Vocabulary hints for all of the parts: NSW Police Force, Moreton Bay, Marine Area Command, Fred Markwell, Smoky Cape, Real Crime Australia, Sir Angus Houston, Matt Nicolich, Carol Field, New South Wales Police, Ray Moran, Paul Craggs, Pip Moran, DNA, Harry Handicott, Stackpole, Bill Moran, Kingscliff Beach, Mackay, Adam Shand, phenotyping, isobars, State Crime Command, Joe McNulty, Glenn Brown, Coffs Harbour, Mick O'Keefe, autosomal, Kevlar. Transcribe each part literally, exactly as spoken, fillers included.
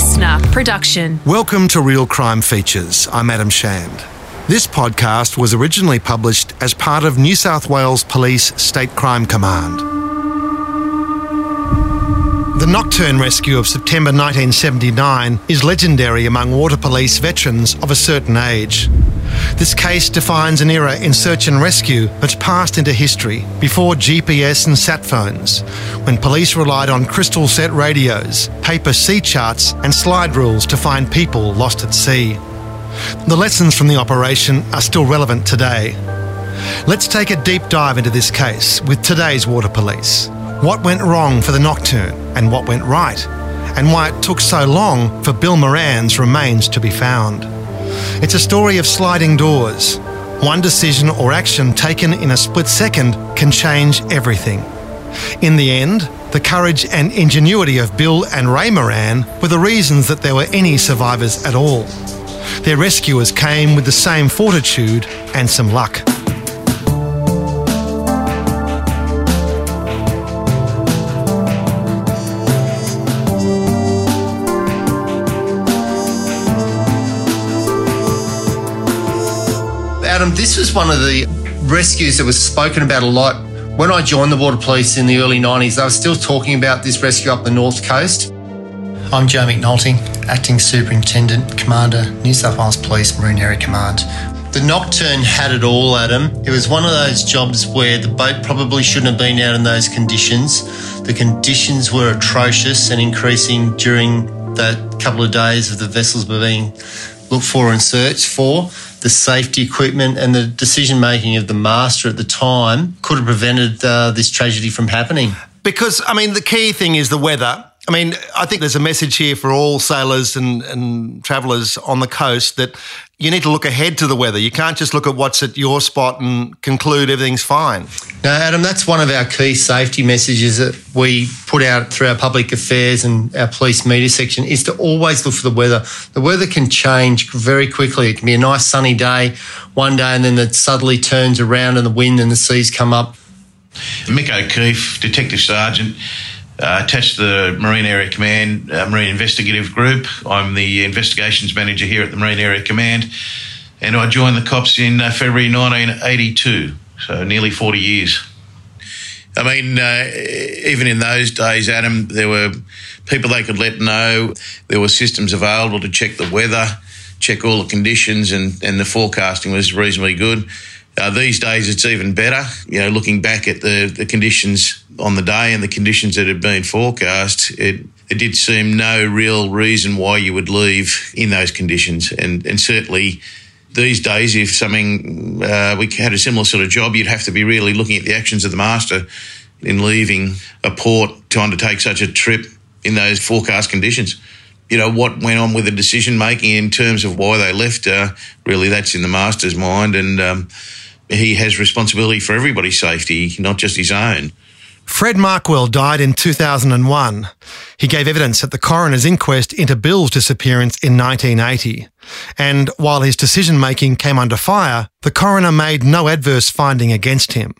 listener production. Welcome to Real Crime Features. I'm Adam Shand. This podcast was originally published as part of New South Wales Police State Crime Command. The Nocturne rescue of September nineteen seventy-nine is legendary among water police veterans of a certain age. This case defines an era in search and rescue that's passed into history before G P S and sat phones, when police relied on crystal set radios, paper sea charts and slide rules to find people lost at sea. The lessons from the operation are still relevant today. Let's take a deep dive into this case with today's water police. What went wrong for the Nocturne and what went right, and why it took so long for Bill Moran's remains to be found. It's a story of sliding doors. One decision or action taken in a split second can change everything. In the end, the courage and ingenuity of Bill and Ray Moran were the reasons that there were any survivors at all. Their rescuers came with the same fortitude and some luck. Adam, this was one of the rescues that was spoken about a lot. When I joined the Water Police in the early nineties, they were still talking about this rescue up the North Coast. I'm Joe McNulty, Acting Superintendent, Commander, New South Wales Police, Marine Area Command. The Nocturne had it all, Adam. It was one of those jobs where the boat probably shouldn't have been out in those conditions. The conditions were atrocious and increasing during that couple of days of the vessels were being looked for and searched for. The safety equipment and the decision-making of the master at the time could have prevented uh, this tragedy from happening. Because, I mean, the key thing is the weather. I mean, I think there's a message here for all sailors and, and travellers on the coast that you need to look ahead to the weather. You can't just look at what's at your spot and conclude everything's fine. No, Adam, that's one of our key safety messages that we put out through our public affairs and our police media section is to always look for the weather. The weather can change very quickly. It can be a nice sunny day one day and then it suddenly turns around and the wind and the seas come up. Mick O'Keefe, Detective Sergeant, Uh, attached to the Marine Area Command, uh, Marine Investigative Group. I'm the Investigations Manager here at the Marine Area Command, and I joined the cops in uh, February nineteen eighty-two, so nearly forty years. I mean, uh, even in those days, Adam, there were people they could let know. There were systems available to check the weather, check all the conditions, and, and the forecasting was reasonably good. Uh, these days it's even better, you know, looking back at the, the conditions on the day and the conditions that had been forecast, it, it did seem no real reason why you would leave in those conditions. And, and certainly these days, if something, uh, we had a similar sort of job, you'd have to be really looking at the actions of the master in leaving a port to undertake such a trip in those forecast conditions. You know, what went on with the decision-making in terms of why they left, uh, really that's in the master's mind, and um, he has responsibility for everybody's safety, not just his own. Fred Markwell died in two thousand one. He gave evidence at the coroner's inquest into Bill's disappearance in nineteen eighty. And while his decision-making came under fire, the coroner made no adverse finding against him.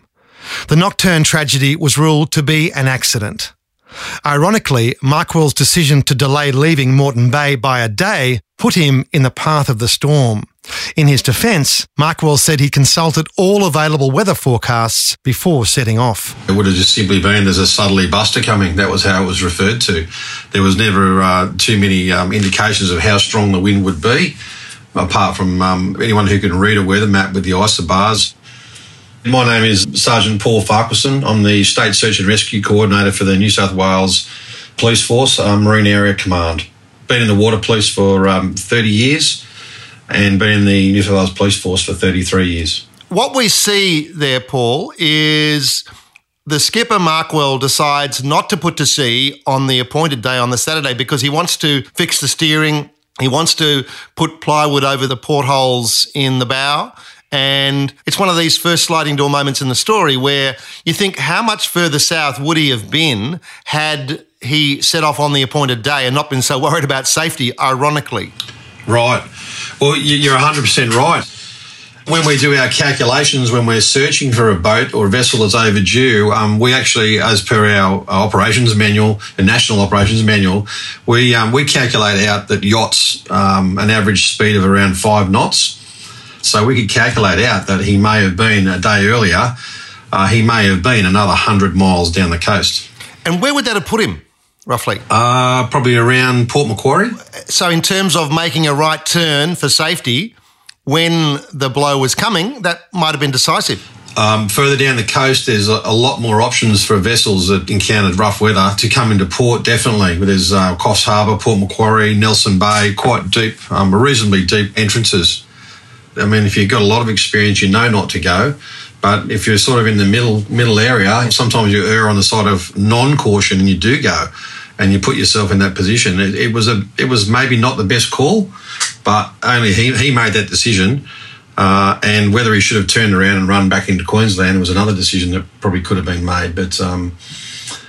The Nocturne tragedy was ruled to be an accident. Ironically, Markwell's decision to delay leaving Moreton Bay by a day put him in the path of the storm. In his defence, Markwell said he consulted all available weather forecasts before setting off. It would have just simply been there's a southerly buster coming. That was how it was referred to. There was never uh, too many um, indications of how strong the wind would be, apart from um, anyone who can read a weather map with the isobars. My name is Sergeant Paul Farquharson. I'm the State Search and Rescue Coordinator for the New South Wales Police Force, um, Marine Area Command. Been in the Water Police for um, thirty years and been in the New South Wales Police Force for thirty-three years. What we see there, Paul, is the skipper Markwell decides not to put to sea on the appointed day on the Saturday because he wants to fix the steering, he wants to put plywood over the portholes in the bow. And it's one of these first sliding door moments in the story where you think how much further south would he have been had he set off on the appointed day and not been so worried about safety, ironically. Right. Well, you're one hundred percent right. When we do our calculations, when we're searching for a boat or a vessel that's overdue, um, we actually, as per our operations manual, the national operations manual, we um, we calculate out that yachts um, an average speed of around five knots. So we could calculate out that he may have been a day earlier. Uh, he may have been another hundred miles down the coast. And where would that have put him, roughly? Uh, probably around Port Macquarie. So in terms of making a right turn for safety, when the blow was coming, that might have been decisive. Um, further down the coast, there's a, a lot more options for vessels that encountered rough weather to come into port, definitely. There's uh, Coffs Harbour, Port Macquarie, Nelson Bay, quite deep, um, reasonably deep entrances. I mean, if you've got a lot of experience, you know not to go. But if you're sort of in the middle middle area, sometimes you err on the side of non-caution and you do go and you put yourself in that position. It, it was a it was maybe not the best call, but only he, he made that decision. Uh, and whether he should have turned around and run back into Queensland was another decision that probably could have been made. But, um,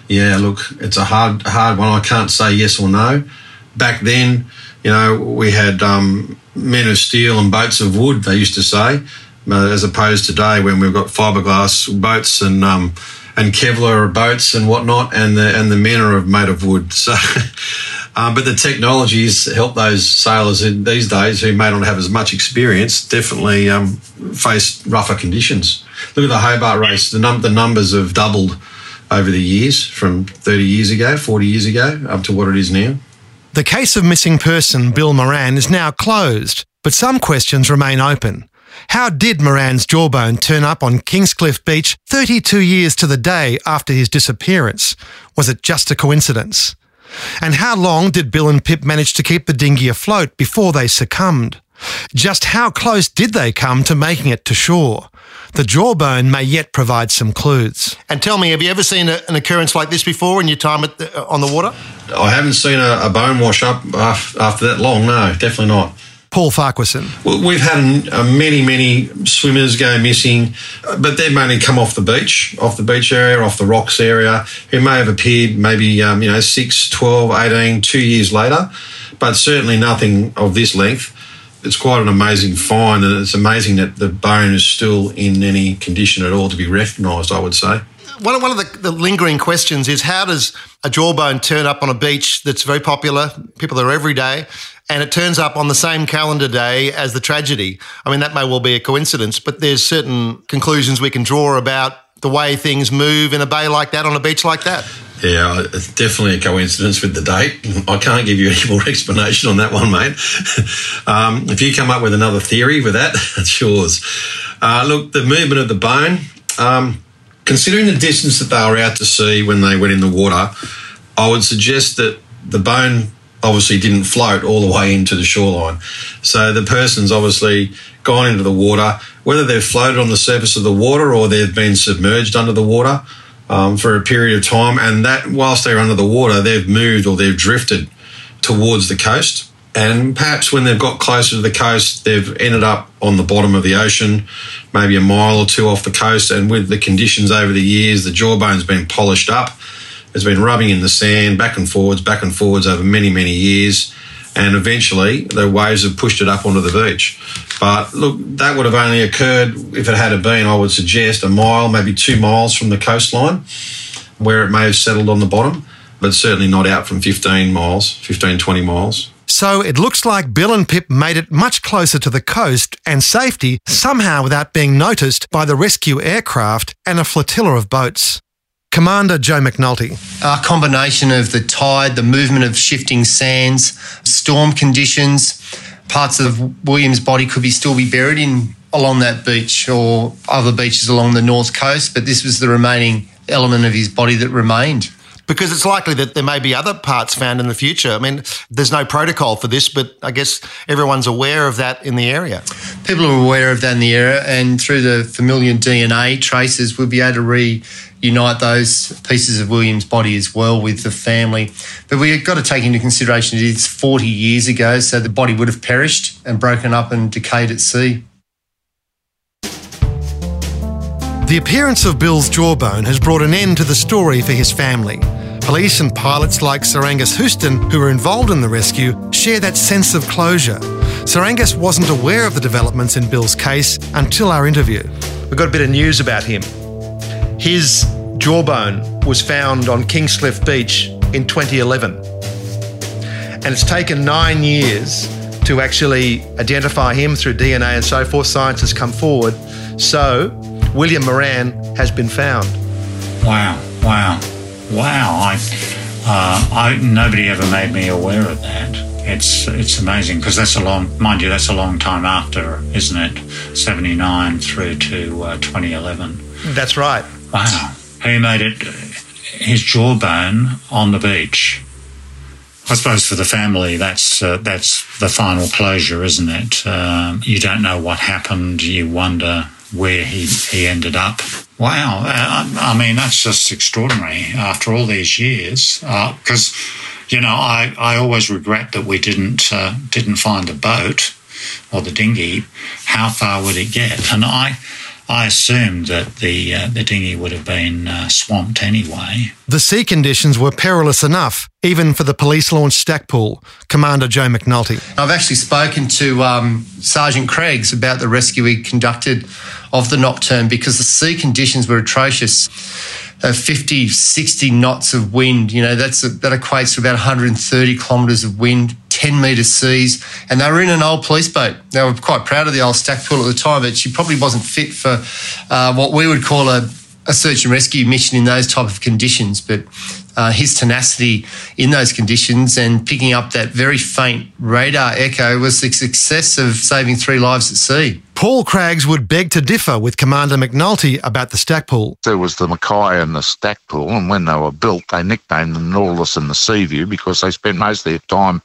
yeah, look, it's a hard hard one. I can't say yes or no. Back then, you know, we had um, men of steel and boats of wood, they used to say, as opposed to today when we've got fiberglass boats and um, and Kevlar boats and whatnot, and the and the men are made of wood. So, um, but the technologies help those sailors in these days who may not have as much experience definitely um, face rougher conditions. Look at the Hobart race; the num the numbers have doubled over the years, from thirty years ago, forty years ago, up to what it is now. The case of missing person Bill Moran is now closed, but some questions remain open. How did Moran's jawbone turn up on Kingscliff Beach thirty-two years to the day after his disappearance? Was it just a coincidence? And how long did Bill and Pip manage to keep the dinghy afloat before they succumbed? Just how close did they come to making it to shore? The jawbone may yet provide some clues. And tell me, have you ever seen a, an occurrence like this before in your time at the, on the water? I haven't seen a, a bone wash up after that long, no, definitely not. Paul Farquharson. Well, we've had uh, many, many swimmers go missing, but they've mainly come off the beach, off the beach area, off the rocks area, who may have appeared maybe, um, you know, six, twelve, eighteen, two years later, but certainly nothing of this length. It's quite an amazing find, and it's amazing that the bone is still in any condition at all to be recognised, I would say. One of, one of the, the lingering questions is, how does a jawbone turn up on a beach that's very popular, people are every day, and it turns up on the same calendar day as the tragedy? I mean, that may well be a coincidence, but there's certain conclusions we can draw about the way things move in a bay like that, on a beach like that. Yeah, it's definitely a coincidence with the date. I can't give you any more explanation on that one, mate. um, if you come up with another theory with that, it's yours. Uh, look, the movement of the bone... Um, Considering the distance that they were out to sea when they went in the water, I would suggest that the bone obviously didn't float all the way into the shoreline. So the person's obviously gone into the water, whether they've floated on the surface of the water or they've been submerged under the water um, for a period of time, and that whilst they're under the water, they've moved or they've drifted towards the coast. And perhaps when they've got closer to the coast, they've ended up on the bottom of the ocean, maybe a mile or two off the coast. And with the conditions over the years, the jawbone's been polished up. It's been rubbing in the sand back and forwards, back and forwards over many, many years. And eventually the waves have pushed it up onto the beach. But look, that would have only occurred if it had been, I would suggest, a mile, maybe two miles from the coastline, where it may have settled on the bottom, but certainly not out from fifteen miles, fifteen, twenty miles. So it looks like Bill and Pip made it much closer to the coast and safety somehow without being noticed by the rescue aircraft and a flotilla of boats. Commander Joe McNulty. A combination of the tide, the movement of shifting sands, storm conditions, parts of William's body could be still be buried in along that beach or other beaches along the north coast, but this was the remaining element of his body that remained. Because it's likely that there may be other parts found in the future. I mean, there's no protocol for this, but I guess everyone's aware of that in the area. People are aware of that in the area, and through the familial D N A traces, we'll be able to reunite those pieces of William's body as well with the family. But we've got to take into consideration it is forty years ago, so the body would have perished and broken up and decayed at sea. The appearance of Bill's jawbone has brought an end to the story for his family. Police and pilots like Sir Angus Houston, who were involved in the rescue, share that sense of closure. Sir Angus wasn't aware of the developments in Bill's case until our interview. We got a bit of news about him. His jawbone was found on Kingscliff Beach in twenty eleven. And it's taken nine years to actually identify him through D N A and so forth. Science has come forward. So William Moran has been found. Wow, wow, wow. I, uh, I, nobody ever made me aware of that. It's it's amazing, because that's a long, mind you, that's a long time after, isn't it? seventy-nine through to uh, twenty eleven. That's right. Wow. He made it, his jawbone on the beach. I suppose for the family, that's uh, that's the final closure, isn't it? Um, you don't know what happened. You wonder where he, he ended up. Wow. I, I mean, that's just extraordinary after all these years, because, uh, you know, I, I always regret that we didn't uh, didn't find the boat or the dinghy. How far would it get? And I... I assumed that the uh, the dinghy would have been uh, swamped anyway. The sea conditions were perilous enough, even for the police-launched Stackpole, Commander Joe McNulty. I've actually spoken to um, Sergeant Craggs about the rescue he conducted of the Nocturne, because the sea conditions were atrocious. Uh, fifty, sixty knots of wind, you know, that's a, that equates to about one hundred thirty kilometres of wind, ten metre seas, and they were in an old police boat. They were quite proud of the old Stackpole at the time, but she probably wasn't fit for uh, what we would call a, a search and rescue mission in those type of conditions. But uh, his tenacity in those conditions and picking up that very faint radar echo was the success of saving three lives at sea. Paul Craggs would beg to differ with Commander McNulty about the Stackpole. There was the Mackay and the Stackpole, and when they were built, they nicknamed them Nautilus and the Seaview because they spent most of their time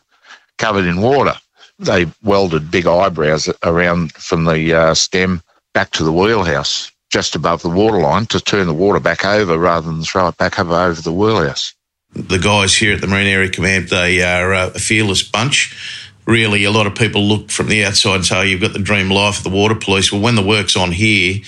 covered in water. They welded big eyebrows around from the uh, stem back to the wheelhouse, just above the waterline, to turn the water back over rather than throw it back over, over the wheelhouse. The guys here at the Marine Area Command, they are a fearless bunch. Really, a lot of people look from the outside and say, oh, you've got the dream life of the water police. Well, when the work's on here,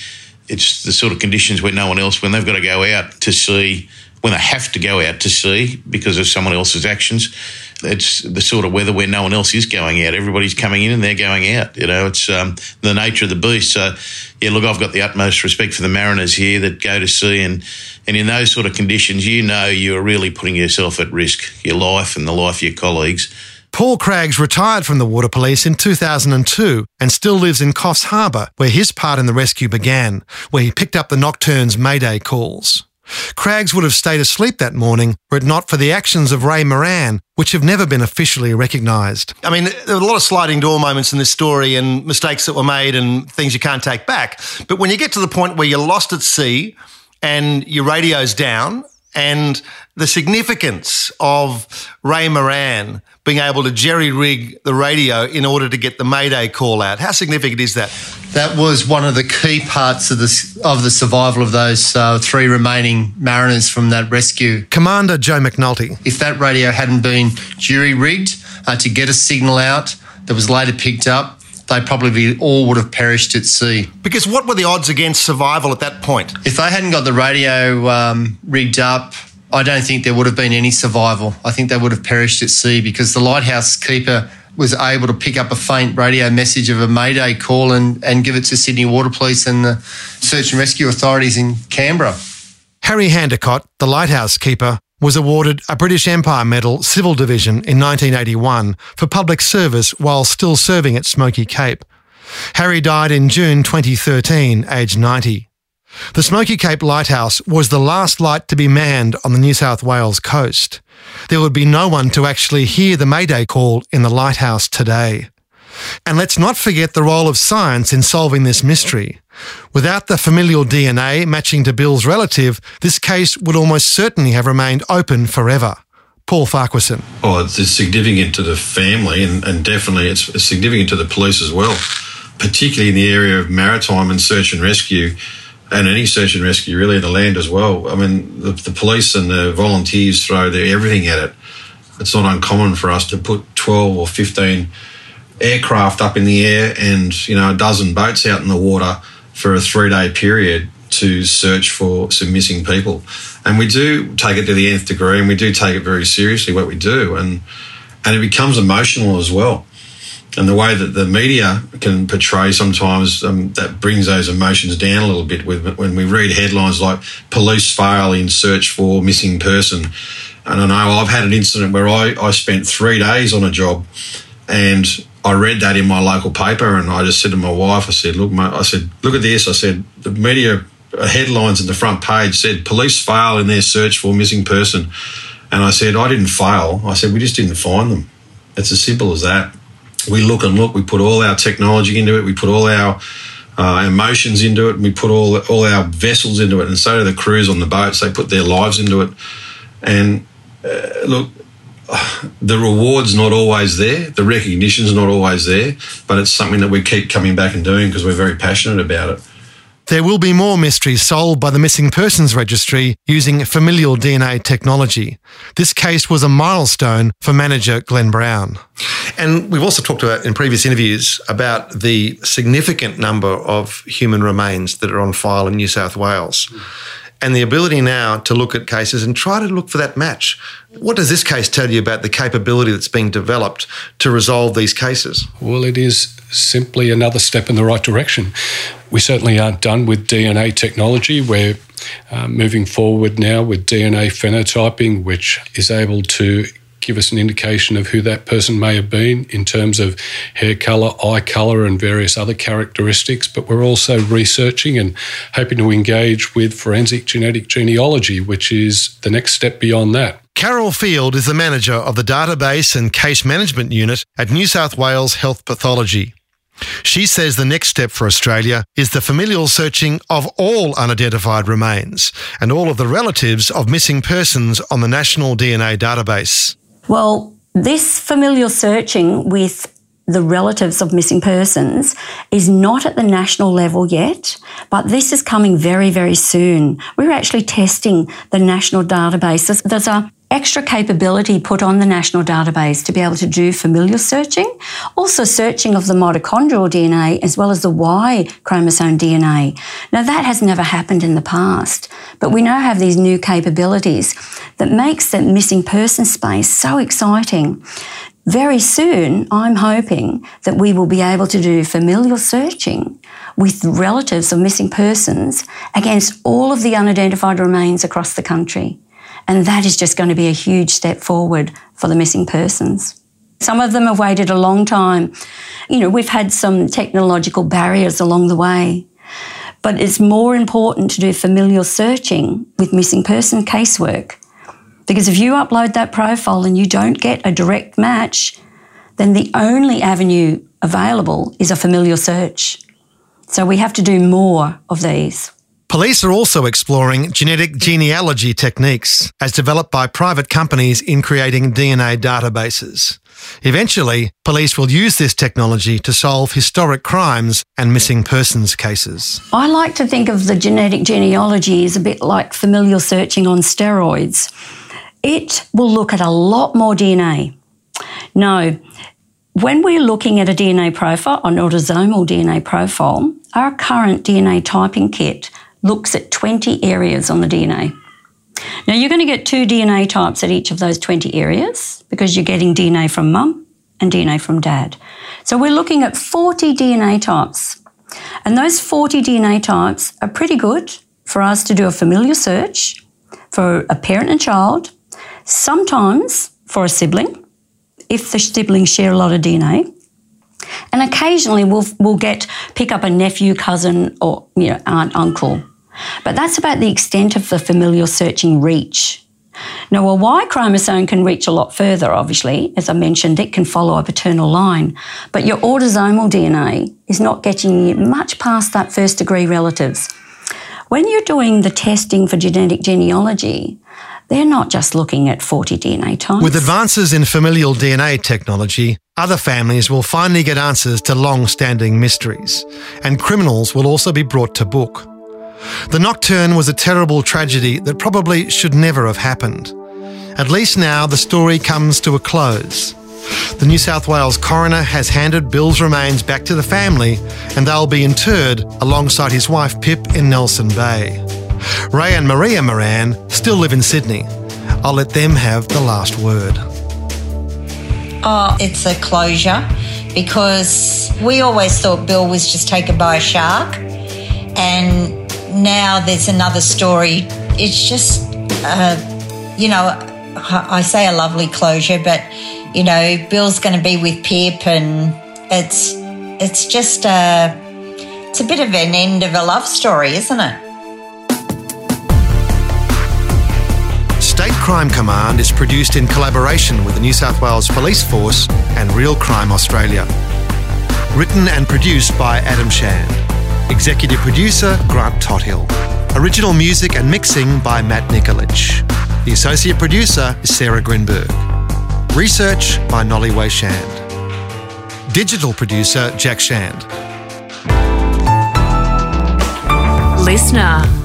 it's the sort of conditions where no one else, when they've got to go out to sea, when they have to go out to sea because of someone else's actions, it's the sort of weather where no one else is going out. Everybody's coming in and they're going out. You know, it's um, the nature of the beast. So, yeah, look, I've got the utmost respect for the mariners here that go to sea, and, and in those sort of conditions, you know you're really putting yourself at risk, your life and the life of your colleagues. Paul Craggs retired from the Water Police in two thousand two and still lives in Coffs Harbour, where his part in the rescue began, where he picked up the Nocturne's Mayday calls. Craggs would have stayed asleep that morning were it not for the actions of Ray Moran, which have never been officially recognised. I mean, there were a lot of sliding door moments in this story and mistakes that were made and things you can't take back. But when you get to the point where you're lost at sea and your radio's down, and the significance of Ray Moran being able to jerry-rig the radio in order to get the Mayday call out, how significant is that? That was one of the key parts of the, of the survival of those uh, three remaining mariners from that rescue. Commander Joe McNulty. If that radio hadn't been jerry-rigged uh, to get a signal out that was later picked up, they probably all would have perished at sea. Because what were the odds against survival at that point? If they hadn't got the radio um, rigged up, I don't think there would have been any survival. I think they would have perished at sea, because the lighthouse keeper was able to pick up a faint radio message of a Mayday call and, and give it to Sydney Water Police and the search and rescue authorities in Canberra. Harry Handicott, the lighthouse keeper, was awarded a British Empire Medal Civil Division in nineteen eighty-one for public service while still serving at Smoky Cape. Harry died in June twenty thirteen, aged ninety. The Smoky Cape Lighthouse was the last light to be manned on the New South Wales coast. There would be no one to actually hear the Mayday call in the lighthouse today. And let's not forget the role of science in solving this mystery. Without the familial D N A matching to Bill's relative, this case would almost certainly have remained open forever. Paul Farquharson. Oh, it's significant to the family, and, and definitely it's significant to the police as well, particularly in the area of maritime and search and rescue, and any search and rescue really in the land as well. I mean, the, the police and the volunteers throw their everything at it. It's not uncommon for us to put twelve or fifteen aircraft up in the air and, you know, a dozen boats out in the water for a three-day period to search for some missing people. And we do take it to the nth degree, and we do take it very seriously, what we do. And and it becomes emotional as well. And the way that the media can portray sometimes um, that brings those emotions down a little bit. With, when we read headlines like police fail in search for missing person, and I know I've had an incident where I, I spent three days on a job and I read that in my local paper, and I just said to my wife, I said, look, mate, I said, look at this. I said, the media headlines in the front page said police fail in their search for missing person. And I said, I didn't fail. I said, we just didn't find them. It's as simple as that. We look and look. We put all our technology into it. We put all our uh, emotions into it. And we put all all our vessels into it. And so do the crews on the boats. They put their lives into it. And uh, look, the reward's not always there. The recognition's not always there. But it's something that we keep coming back and doing because we're very passionate about it. There will be more mysteries solved by the Missing Persons Registry using familial D N A technology. This case was a milestone for manager Glenn Brown. And we've also talked about in previous interviews about the significant number of human remains that are on file in New South Wales and the ability now to look at cases and try to look for that match. What does this case tell you about the capability that's being developed to resolve these cases? Well, it is simply another step in the right direction. We certainly aren't done with D N A technology. We're uh, moving forward now with D N A phenotyping, which is able to give us an indication of who that person may have been in terms of hair colour, eye colour and various other characteristics. But we're also researching and hoping to engage with forensic genetic genealogy, which is the next step beyond that. Carol Field is the manager of the Database and Case Management Unit at New South Wales Health Pathology. She says the next step for Australia is the familial searching of all unidentified remains and all of the relatives of missing persons on the National D N A Database. Well, this familial searching with the relatives of missing persons is not at the national level yet, but this is coming very, very soon. We're actually testing the national databases. There's a extra capability put on the national database to be able to do familial searching, also searching of the mitochondrial D N A as well as the Y chromosome D N A. Now that has never happened in the past, but we now have these new capabilities that makes that missing person space so exciting. Very soon, I'm hoping that we will be able to do familial searching with relatives of missing persons against all of the unidentified remains across the country. And that is just going to be a huge step forward for the missing persons. Some of them have waited a long time. You know, we've had some technological barriers along the way, but it's more important to do familial searching with missing person casework, because if you upload that profile and you don't get a direct match, then the only avenue available is a familial search. So we have to do more of these. Police are also exploring genetic genealogy techniques as developed by private companies in creating D N A databases. Eventually, police will use this technology to solve historic crimes and missing persons cases. I like to think of the genetic genealogy as a bit like familial searching on steroids. It will look at a lot more D N A. Now, when we're looking at a D N A profile, an autosomal D N A profile, our current D N A typing kit looks at twenty areas on the D N A. Now, you're going to get two D N A types at each of those twenty areas because you're getting D N A from mum and D N A from dad. So we're looking at forty D N A types. And those forty D N A types are pretty good for us to do a familial search for a parent and child, sometimes for a sibling, if the siblings share a lot of D N A. And occasionally we'll we'll get pick up a nephew, cousin, or you know aunt, uncle, but that's about the extent of the familial searching reach. Now, a Y chromosome can reach a lot further. Obviously, as I mentioned, it can follow a paternal line, but your autosomal D N A is not getting you much past that first degree relatives. When you're doing the testing for genetic genealogy, they're not just looking at forty D N A types. With advances in familial D N A technology, other families will finally get answers to long-standing mysteries, and criminals will also be brought to book. The Nocturne was a terrible tragedy that probably should never have happened. At least now the story comes to a close. The New South Wales coroner has handed Bill's remains back to the family, and they'll be interred alongside his wife Pip in Nelson Bay. Ray and Maria Moran still live in Sydney. I'll let them have the last word. Oh, it's a closure. because we always thought Bill was just taken by a shark, and now there's another story. It's just, uh, you know, I say a lovely closure, but, you know, Bill's going to be with Pip, and it's it's just a, it's a bit of an end of a love story, isn't it? State Crime Command is produced in collaboration with the New South Wales Police Force and Real Crime Australia. Written and produced by Adam Shand. Executive producer, Grant Tothill. Original music and mixing by Matt Nicolich. The associate producer is Sarah Grinberg. Research by Nolly Way Shand. Digital producer, Jack Shand. Listener.